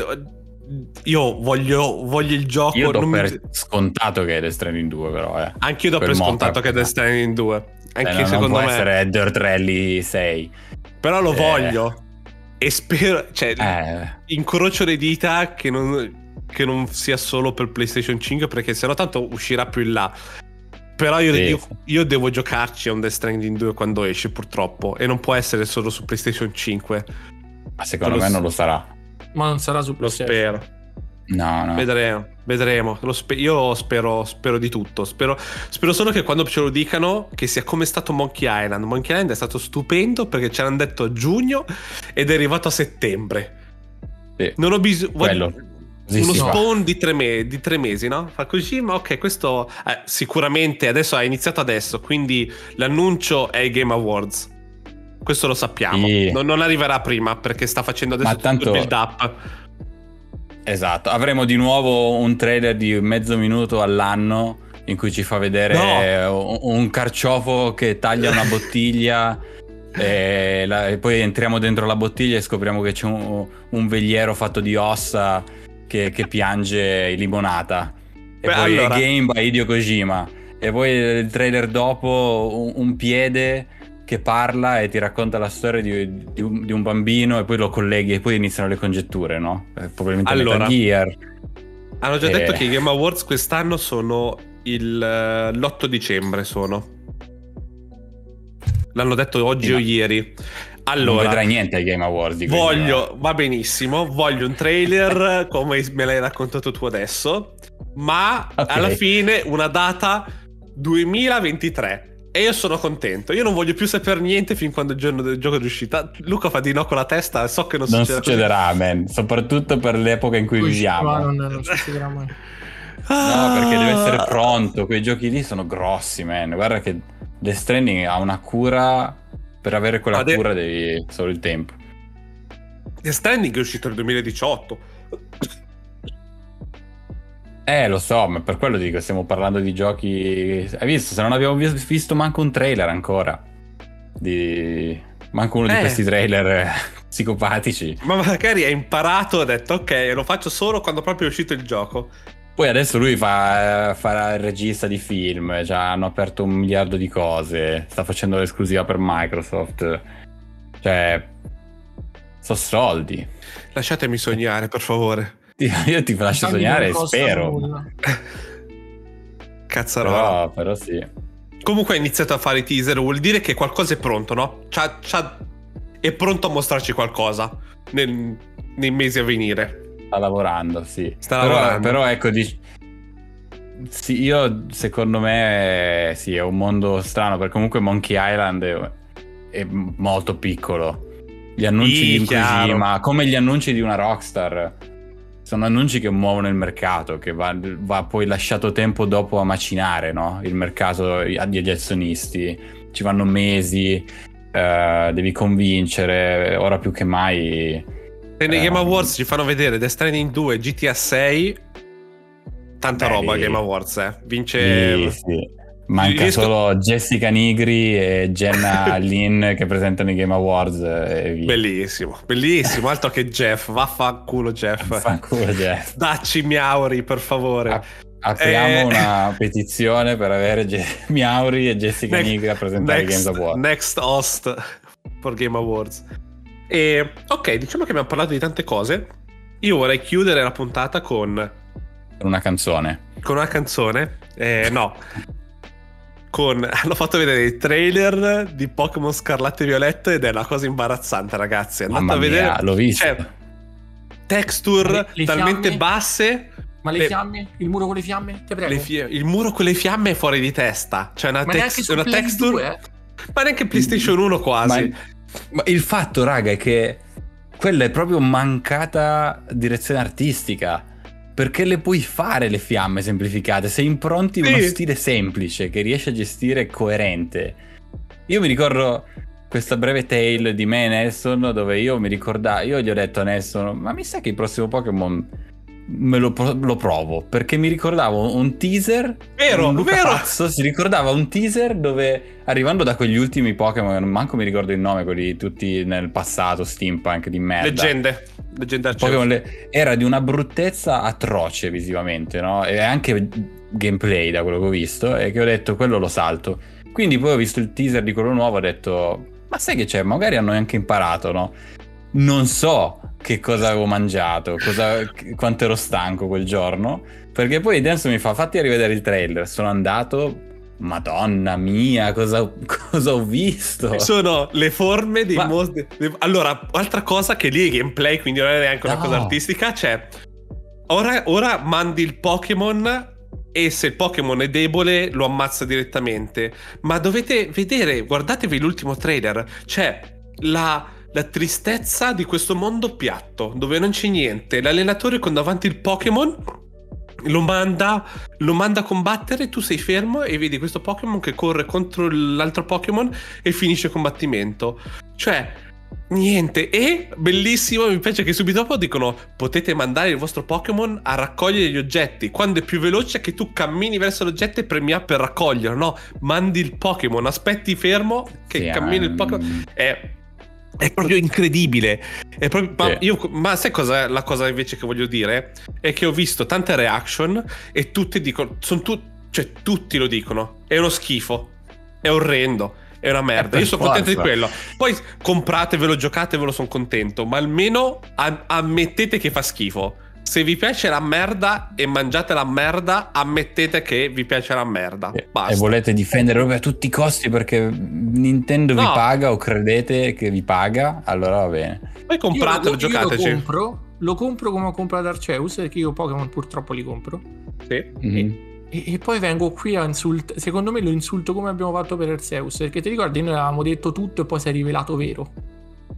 Io voglio, voglio il gioco. Io do non per mi... scontato che è Death Stranding due, però. Eh. Anche io do per, per scontato che è Death Stranding due. Anche eh, no, secondo non può me. Essere Dirt Rally sei. Però lo eh. voglio. E spero. Cioè, eh. incrocio le dita che non, che non sia solo per PlayStation cinque, perché sennò tanto uscirà più in là. Però io, sì. io, io devo giocarci a un Death Stranding due quando esce, purtroppo. E non può essere solo su PlayStation cinque. Ma secondo Però me non lo sarà. Ma non sarà su lo spero no, no. vedremo vedremo lo spe- io spero spero di tutto spero, spero solo che quando ce lo dicano che sia come è stato Monkey Island. Monkey Island è stato stupendo perché ce l'hanno detto a giugno ed è arrivato a settembre sì. Non ho bisogno sì, uno sì, spawn di tre, me- di tre mesi no? Fa così ma ok questo eh, sicuramente adesso ha iniziato adesso, quindi l'annuncio è i Game Awards. Questo lo sappiamo, sì. non, non arriverà prima perché sta facendo adesso tutto tanto... il build up. Esatto, avremo di nuovo un trailer di mezzo minuto all'anno in cui ci fa vedere no. un carciofo che taglia una bottiglia e, la, e poi entriamo dentro la bottiglia e scopriamo che c'è un, un veliero fatto di ossa che, che piange limonata. E Beh, poi allora... Game by Hideo Kojima. E poi il trailer dopo un, un piede che parla e ti racconta la storia di, di, un, di un bambino e poi lo colleghi e poi iniziano le congetture, no? Probabilmente allora, Metal Gear. Hanno già e... detto che i Game Awards quest'anno sono il, l'otto dicembre sono. L'hanno detto oggi sì, o no. ieri. Allora, non vedrai niente ai Game Awards. Voglio, no. va benissimo, voglio un trailer come me l'hai raccontato tu adesso, ma okay. alla fine una data duemilaventitré. E io sono contento, io non voglio più sapere niente fin quando il giorno del gioco di uscita. Luca fa di no con la testa, so che non, non succederà. Non succederà, man, soprattutto per l'epoca in cui Ui, viviamo. Non, non succederà mai. No, perché deve essere pronto, quei giochi lì sono grossi, man. Guarda che Death Stranding ha una cura, per avere quella Ade... cura devi solo il tempo. Death Stranding è uscito nel duemiladiciotto. Eh, lo so, ma per quello dico, stiamo parlando di giochi... Hai visto? Se non abbiamo visto manco un trailer ancora. Di... Manco uno eh. di questi trailer psicopatici. Ma magari ha imparato, ha detto, ok, lo faccio solo quando proprio è uscito il gioco. Poi adesso lui fa, fa il regista di film, già hanno aperto un miliardo di cose, sta facendo l'esclusiva per Microsoft. Cioè, so soldi. Lasciatemi sognare, per favore. Io ti lascio sognare, spero. Cazzarola. No, però sì. Comunque ha iniziato a fare i teaser, vuol dire che qualcosa è pronto, no? C'ha, c'ha... È pronto a mostrarci qualcosa nel, nei mesi a venire. Sta lavorando, sì. Sta però, lavorando. Però ecco, dic... sì, io secondo me sì, è un mondo strano, perché comunque Monkey Island è, è molto piccolo. Gli annunci I, di Kojima, come gli annunci di una Rockstar, sono annunci che muovono il mercato, che va, va poi lasciato tempo dopo a macinare, no? Il mercato agli azionisti, ci vanno mesi, eh, devi convincere, ora più che mai. Se nei eh, Game Awards ci fanno vedere Death Stranding due, G T A sei, tanta beh, roba Game Awards, eh. Vince... Sì, sì. Manca riesco... solo Jessica Nigri e Jenna Lynn che presentano i Game Awards e via. Bellissimo, bellissimo, altro che Jeff, vaffanculo Jeff. Vaffanculo Jeff. Dacci Miauri, per favore. A- apriamo eh... una petizione per avere Ge- Miauri e Jessica next, Nigri a presentare next, i Game Awards. Next host for Game Awards. E, ok, diciamo che abbiamo parlato di tante cose. Io vorrei chiudere la puntata con... Con una canzone. Con una canzone? Eh, no. Con, hanno fatto vedere i trailer di Pokémon Scarlatto e Violetto ed è una cosa imbarazzante, ragazzi. Andate Mamma a vedere mia, l'ho visto. Cioè, texture le, le talmente fiamme, basse. Ma le, le fiamme? Il muro con le fiamme? Ti prego. Le fie- il muro con le fiamme è fuori di testa. Cioè una, tex- una texture due, eh? Ma neanche PlayStation uno quasi. Ma, ma il fatto, raga, è che quella è proprio mancata direzione artistica. Perché le puoi fare le fiamme semplificate, se impronti sì. uno stile semplice che riesci a gestire coerente. Io mi ricordo questa breve tale di me e Nelson, dove io mi ricordavo, io gli ho detto a Nelson, ma mi sa che il prossimo Pokémon me lo, pro- lo provo, perché mi ricordavo un teaser, vero, un Luca vero. Pazzo si ricordava un teaser dove, arrivando da quegli ultimi Pokémon, manco mi ricordo il nome, quelli tutti nel passato, steampunk di merda. Leggende. Le... Era di una bruttezza atroce visivamente, no? E anche gameplay, da quello che ho visto, e che ho detto, quello lo salto. Quindi poi ho visto il teaser di quello nuovo, ho detto, ma sai che c'è? Magari hanno anche imparato, no? Non so che cosa avevo mangiato, cosa... quanto ero stanco quel giorno, perché poi Denso mi fa, fatti rivedere il trailer. Sono andato, madonna mia, cosa, cosa ho visto? Sono le forme dei Ma... mostri. Allora, altra cosa che lì è gameplay, quindi non è neanche no. una cosa artistica, cioè ora, ora mandi il Pokémon e se il Pokémon è debole lo ammazza direttamente. Ma dovete vedere, guardatevi l'ultimo trailer, c'è la... la tristezza di questo mondo piatto dove non c'è niente, l'allenatore con davanti il Pokémon lo manda, lo manda a combattere, tu sei fermo e vedi questo Pokémon che corre contro l'altro Pokémon e finisce il combattimento, cioè niente. E bellissimo, mi piace che subito dopo dicono potete mandare il vostro Pokémon a raccogliere gli oggetti, quando è più veloce che tu cammini verso l'oggetto e premi A per raccoglierlo, no, mandi il Pokémon, aspetti fermo che sì, cammini um... il Pokémon è... È proprio incredibile. È proprio, ma, sì. io, ma sai cosa la cosa invece che voglio dire? È che ho visto tante reaction e tutti dicono, sono tu, cioè tutti lo dicono, è uno schifo, è orrendo. è una merda, io sono forza. contento di quello. Poi compratevelo, giocatevelo, sono contento, ma almeno am- ammettete che fa schifo. Se vi piace la merda e mangiate la merda, ammettete che vi piace la merda. Basta. E volete difendere proprio a tutti i costi perché Nintendo no. vi paga o credete che vi paga, allora va bene. Poi compratelo, giocateci. Io lo compro, lo compro come ho comprato Arceus, perché io Pokémon purtroppo li compro. Sì. Mm-hmm. E, e poi vengo qui a insultare, secondo me lo insulto come abbiamo fatto per Arceus, perché ti ricordi noi avevamo detto tutto e poi si è rivelato vero.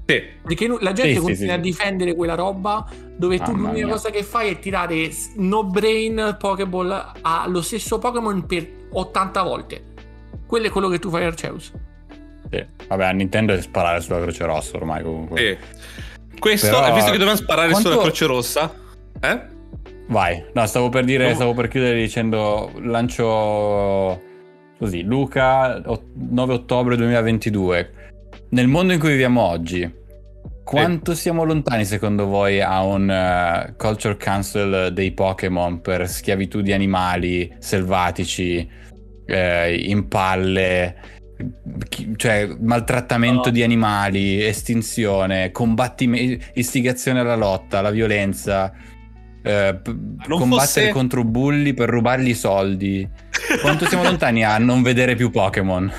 Sì. Perché la gente sì, continua sì, a difendere sì. quella roba dove ah, tu l'unica mia. cosa che fai è tirare no brain Pokéball allo stesso Pokémon per ottanta volte. Quello è quello che tu fai Arceus. Sì. Vabbè, a Nintendo è sparare sulla Croce Rossa ormai comunque. Sì. Questo però, visto che dovevamo sparare quanto... sulla Croce Rossa, eh? Vai. No, stavo per dire, no. stavo per chiudere dicendo lancio così, Luca nove ottobre duemilaventidue. Nel mondo in cui viviamo oggi, quanto siamo lontani secondo voi a un uh, culture cancel dei Pokémon per schiavitù di animali selvatici, eh, impalle, chi- cioè maltrattamento no. di animali, estinzione, combattimento, istigazione alla lotta, alla violenza, eh, combattere fosse... contro bulli per rubargli i soldi? Quanto siamo lontani a non vedere più Pokémon?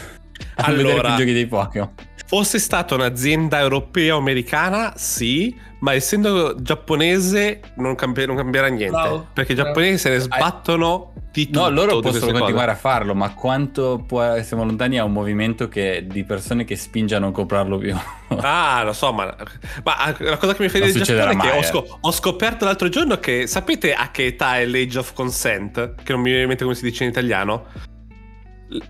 A allora... vedere più giochi dei Pokémon? Fosse stata un'azienda europea o americana, sì, ma essendo giapponese non, cambi- non cambierà niente, wow. perché i giapponesi se ne sbattono di tutto. No, loro possono continuare a farlo, ma quanto può- siamo lontani a un movimento che di persone che spinge a non comprarlo più. Ah, lo so, ma, ma la cosa che mi fa ridere del Giappone è che mai, ho, sc- eh. ho scoperto l'altro giorno che, sapete a che età è l'age of consent? Che non mi viene in mente come si dice in italiano.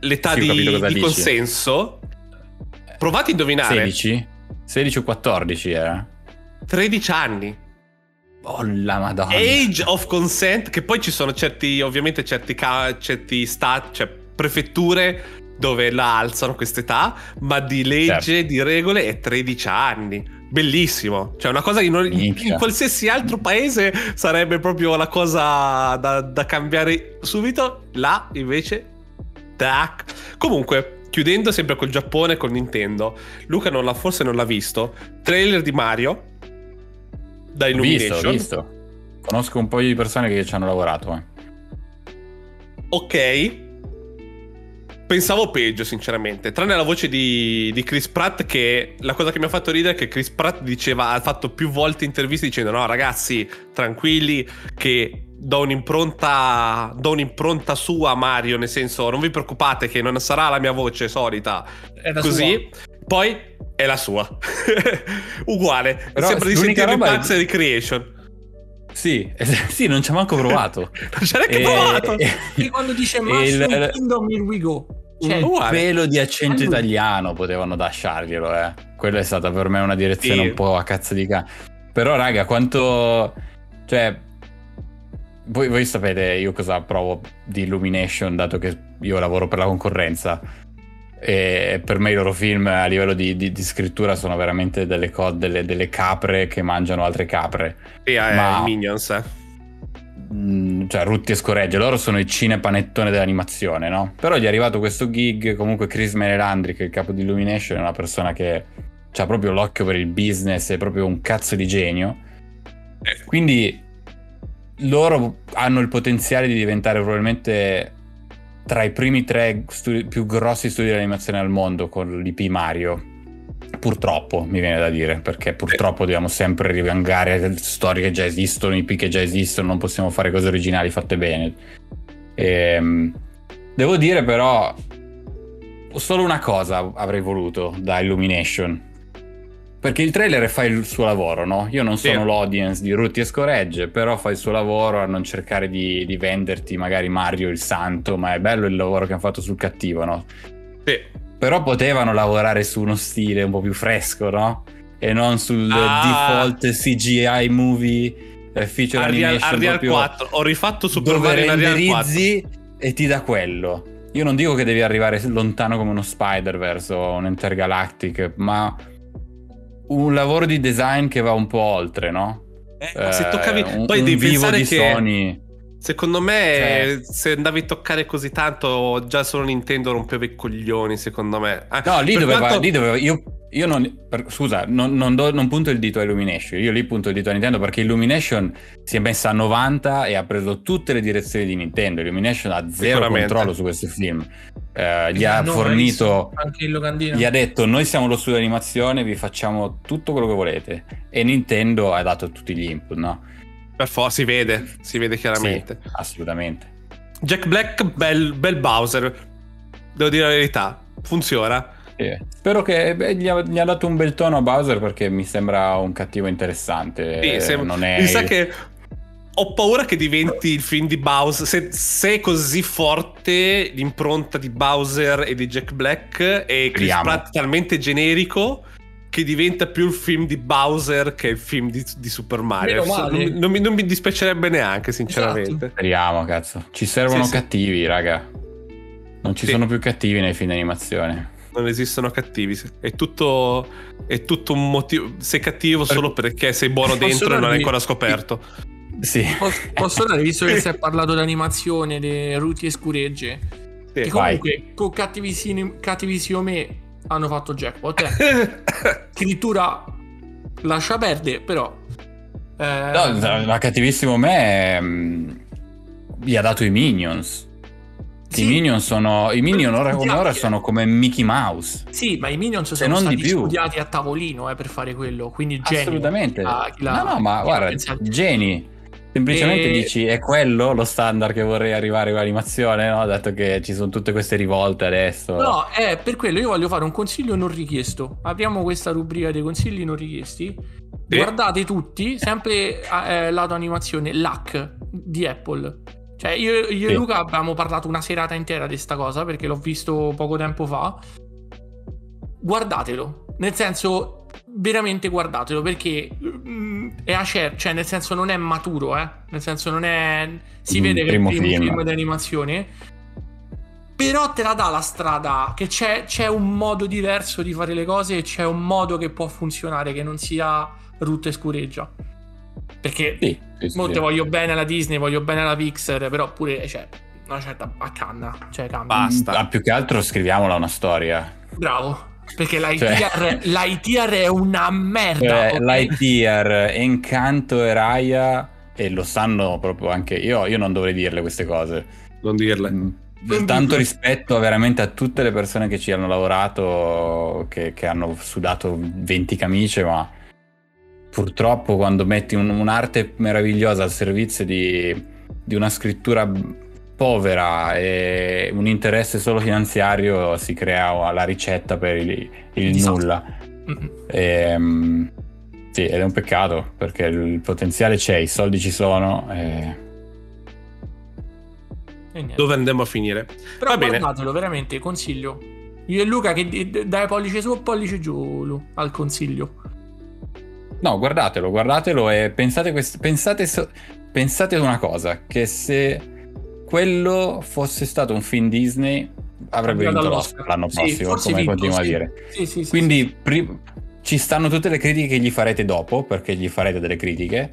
L'età sì, di, di consenso... Provate a indovinare. sedici? sedici o quattordici era? tredici anni. Oh la madonna. Age of consent, che poi ci sono certi, ovviamente certi, ca- certi stati, cioè prefetture dove la alzano quest'età, ma di legge, certo. di regole è tredici anni. Bellissimo. Cioè una cosa che non, in qualsiasi altro paese sarebbe proprio la cosa da, da cambiare subito. Là invece, tac. Comunque... Chiudendo sempre col Giappone e col Nintendo, Luca non l'ha, forse non l'ha visto, trailer di Mario da Illumination. Ho visto, ho visto. Conosco un paio di persone che ci hanno lavorato. Eh. Ok. Pensavo peggio, sinceramente. Tranne la voce di, di Chris Pratt, che la cosa che mi ha fatto ridere è che Chris Pratt diceva, ha fatto più volte interviste dicendo no ragazzi, tranquilli, che... do un'impronta do un'impronta sua Mario, nel senso non vi preoccupate che non sarà la mia voce solita, è la così sua. Poi è la sua uguale, però sembra di sentire Parks and Recreation. Sì, eh, sì, non ci ha manco provato. Non ci ha neanche provato. E, e quando dice Mushroom Kingdom here we go, cioè, un uguale. Pelo di accento italiano potevano lasciarglielo, eh. Quella è stata per me una direzione sì. un po' a cazzo di cane. Però raga, quanto, cioè Voi, voi sapete io cosa provo di Illumination, dato che io lavoro per la concorrenza, e per me i loro film a livello di, di, di scrittura sono veramente delle, co- delle, delle capre che mangiano altre capre. Sì, ma, eh, Minions, eh. Mh, cioè Rutti e Scoreggia, loro sono il cinepanettone dell'animazione, no? Però gli è arrivato questo gig, comunque Chris Menelandri, che è il capo di Illumination, è una persona che ha proprio l'occhio per il business, è proprio un cazzo di genio, eh. quindi... loro hanno il potenziale di diventare probabilmente tra i primi tre studi- più grossi studi di animazione al mondo con l'I P Mario, purtroppo mi viene da dire, perché purtroppo dobbiamo sempre rivangare storie che già esistono, I P che già esistono, non possiamo fare cose originali fatte bene. E, devo dire però solo una cosa avrei voluto da Illumination, perché il trailer fa il suo lavoro, no? Io non sono sì. l'audience di Rutti e Scoregge, però fa il suo lavoro a non cercare di, di venderti magari Mario il santo, ma è bello il lavoro che hanno fatto sul cattivo, no? Sì. Però potevano lavorare su uno stile un po' più fresco, no? E non sul ah. default C G I movie eh, feature Arial, animation Arial proprio quattro. Ho rifatto Super Mario Arial quattro e ti dà quello. Io non dico che devi arrivare lontano come uno Spider-Verse o un Intergalactic, ma un lavoro di design che va un po' oltre, no? Eh, eh, se toccavi... Un, Poi un devi vivo di che... Sony. Secondo me, cioè, se andavi a toccare così tanto, già solo Nintendo rompeva i coglioni, secondo me. Ah, no, lì doveva, quanto... lì doveva, io, io non, per, scusa, non, non, do, non punto il dito a Illumination, io lì punto il dito a Nintendo, perché Illumination si è messa a novanta e ha preso tutte le direzioni di Nintendo. Illumination ha zero controllo su questo film. Eh, gli ha no, fornito, anche il locandino, gli ha detto: noi siamo lo studio di animazione, vi facciamo tutto quello che volete. E Nintendo ha dato tutti gli input, no? Per forza, si vede, si vede chiaramente. Sì, assolutamente. Jack Black, bel, bel Bowser, devo dire la verità, funziona. Sì, spero che beh, gli, ha, gli ha dato un bel tono a Bowser, perché mi sembra un cattivo interessante. Sì, se, non è... Mi sa che ho paura che diventi il film di Bowser. Se, se è così forte l'impronta di Bowser e di Jack Black, e Chris Pratt talmente generico, che diventa più il film di Bowser che il film di, di Super Mario. Non, non, mi, non mi dispiacerebbe neanche, sinceramente. Esatto. Speriamo, cazzo. Ci servono sì, cattivi, sì. raga. Non ci sì. sono più cattivi nei film d'animazione. Non esistono cattivi. È tutto, è tutto un motivo. Sei cattivo per... solo perché sei buono dentro Posso e non hai ancora scoperto. Sì. Posso dare, visto che si è parlato di animazione, di Ruti e Scuregge, sì, che comunque vai. con cattivissimi, cattivissimo me... hanno fatto jackpot, eh. Scrittura lascia perdere, però eh... no, la cattivissimo me mh, gli ha dato i Minions. Sì. I Minions sono i Minions ora come ora sono come Mickey Mouse. Sì, ma i Minions sono stati studiati a tavolino eh, per fare quello, quindi geni. Assolutamente. La, la, no, no, ma guarda, geni. Semplicemente e... dici, è quello lo standard che vorrei arrivare con l'animazione, no? Dato che ci sono tutte queste rivolte adesso. No, è per quello io voglio fare un consiglio non richiesto. Apriamo questa rubrica dei consigli non richiesti. E... guardate tutti, sempre eh, lato animazione, l'hack di Apple. Cioè io, io e... e Luca abbiamo parlato una serata intera di sta cosa, perché l'ho visto poco tempo fa. Guardatelo, nel senso... veramente guardatelo, perché è Azure, cioè nel senso non è maturo, eh? Nel senso non è, si vede che è il primo film, film di animazione, però te la dà la strada che c'è, c'è un modo diverso di fare le cose, e c'è un modo che può funzionare, che non sia rutta e scureggia, perché sì, sì, molte sì. voglio bene alla Disney, voglio bene alla Pixar, però pure cioè, una certa baccanna, cioè cambia. Basta, ma più che altro scriviamola una storia, bravo. Perché l'I T R, cioè, l'I T R è una merda, cioè, okay? l'I T R, Encanto e Raya, e lo sanno proprio anche io, io non dovrei dirle queste cose, non dirle mm. non tanto dirle. Rispetto veramente a tutte le persone che ci hanno lavorato, che, che hanno sudato venti camicie, ma purtroppo quando metti un, un'arte meravigliosa al servizio di, di una scrittura povera e un interesse solo finanziario, si crea la ricetta per il, il nulla. E, sì, ed è un peccato, perché il potenziale c'è, i soldi ci sono. E... E dove andiamo a finire? Però va guardatelo, bene. Veramente consiglio. Io e Luca che dai pollice su o pollice giù Lu, al consiglio. No, guardatelo, guardatelo e pensate, quest- pensate, so- pensate una cosa, che se quello fosse stato un film Disney avrebbe vinto l'Oscar l'anno prossimo, sì, come vinto, continuo sì. a dire sì, sì, sì, quindi sì. Pri- ci stanno tutte le critiche che gli farete dopo, perché gli farete delle critiche,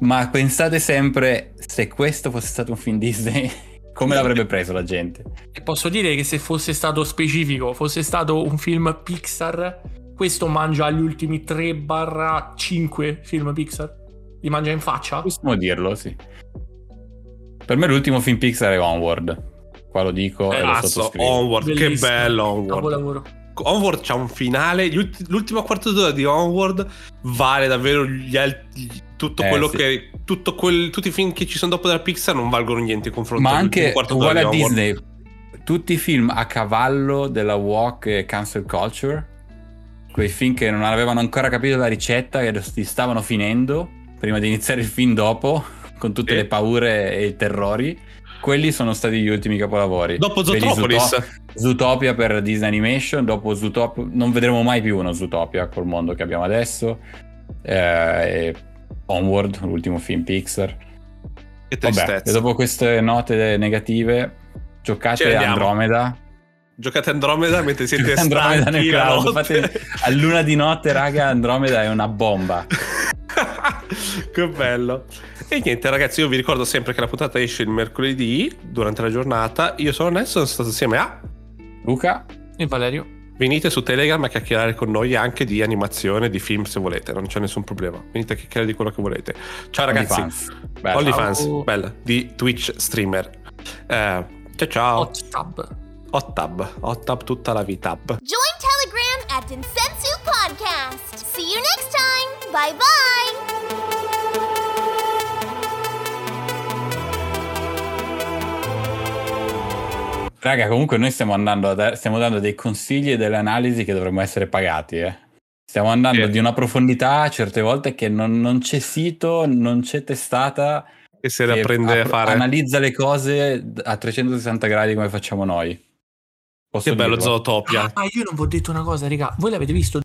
ma pensate sempre, se questo fosse stato un film Disney come sì. l'avrebbe preso la gente. E posso dire che se fosse stato specifico, fosse stato un film Pixar, questo mangia gli ultimi tre barra cinque film Pixar, li mangia in faccia, possiamo dirlo, sì. Per me l'ultimo film Pixar è Onward. Qua lo dico e lo sottoscrivo. Onward, che bello Onward. Onward c'ha un finale. L'ultimo quarto d'ora di Onward vale davvero gli alt- tutto eh, quello sì. che tutto quel, tutti i film che ci sono dopo della Pixar non valgono niente in confronto. Ma anche uguale a Disney, tutti i film a cavallo della woke e cancel culture, quei film che non avevano ancora capito la ricetta, che si stavano finendo prima di iniziare il film dopo, con tutte eh. le paure e i terrori, quelli sono stati gli ultimi capolavori. Dopo Zootopolis, Zootopia per Disney Animation, dopo Zootopia non vedremo mai più uno Zootopia col mondo che abbiamo adesso, eh, Onward, l'ultimo film Pixar. Che tristezza. Vabbè, e dopo queste note negative, giocate Andromeda. Giocate Andromeda mentre siete Andromeda nel cloud. Fate... a luna di notte, raga, Andromeda è una bomba. Che bello. E niente ragazzi, io vi ricordo sempre che la puntata esce il mercoledì durante la giornata. Io sono Nelson, sono stato assieme a Luca e Valerio. Venite su Telegram a chiacchierare con noi anche di animazione, di film se volete, non c'è nessun problema. Venite a chiacchierare di quello che volete. Ciao ragazzi, OnlyFans, bella, di Twitch streamer. Eh, ciao ciao. Hot Tab. Hot Tab, Hot Tab tutta la vita. Join Telegram at Insensu Podcast. See you next time. Bye bye. Raga, comunque noi stiamo andando a da- stiamo dando dei consigli e delle analisi che dovremmo essere pagati, eh. Stiamo andando sì. di una profondità certe volte che non, non c'è sito, non c'è testata che se la prende a fare. Analizza le cose a trecentosessanta gradi come facciamo noi. Posso che dirlo? Bello Zootopia. Ah, io non vi ho detto una cosa, raga. Voi l'avete visto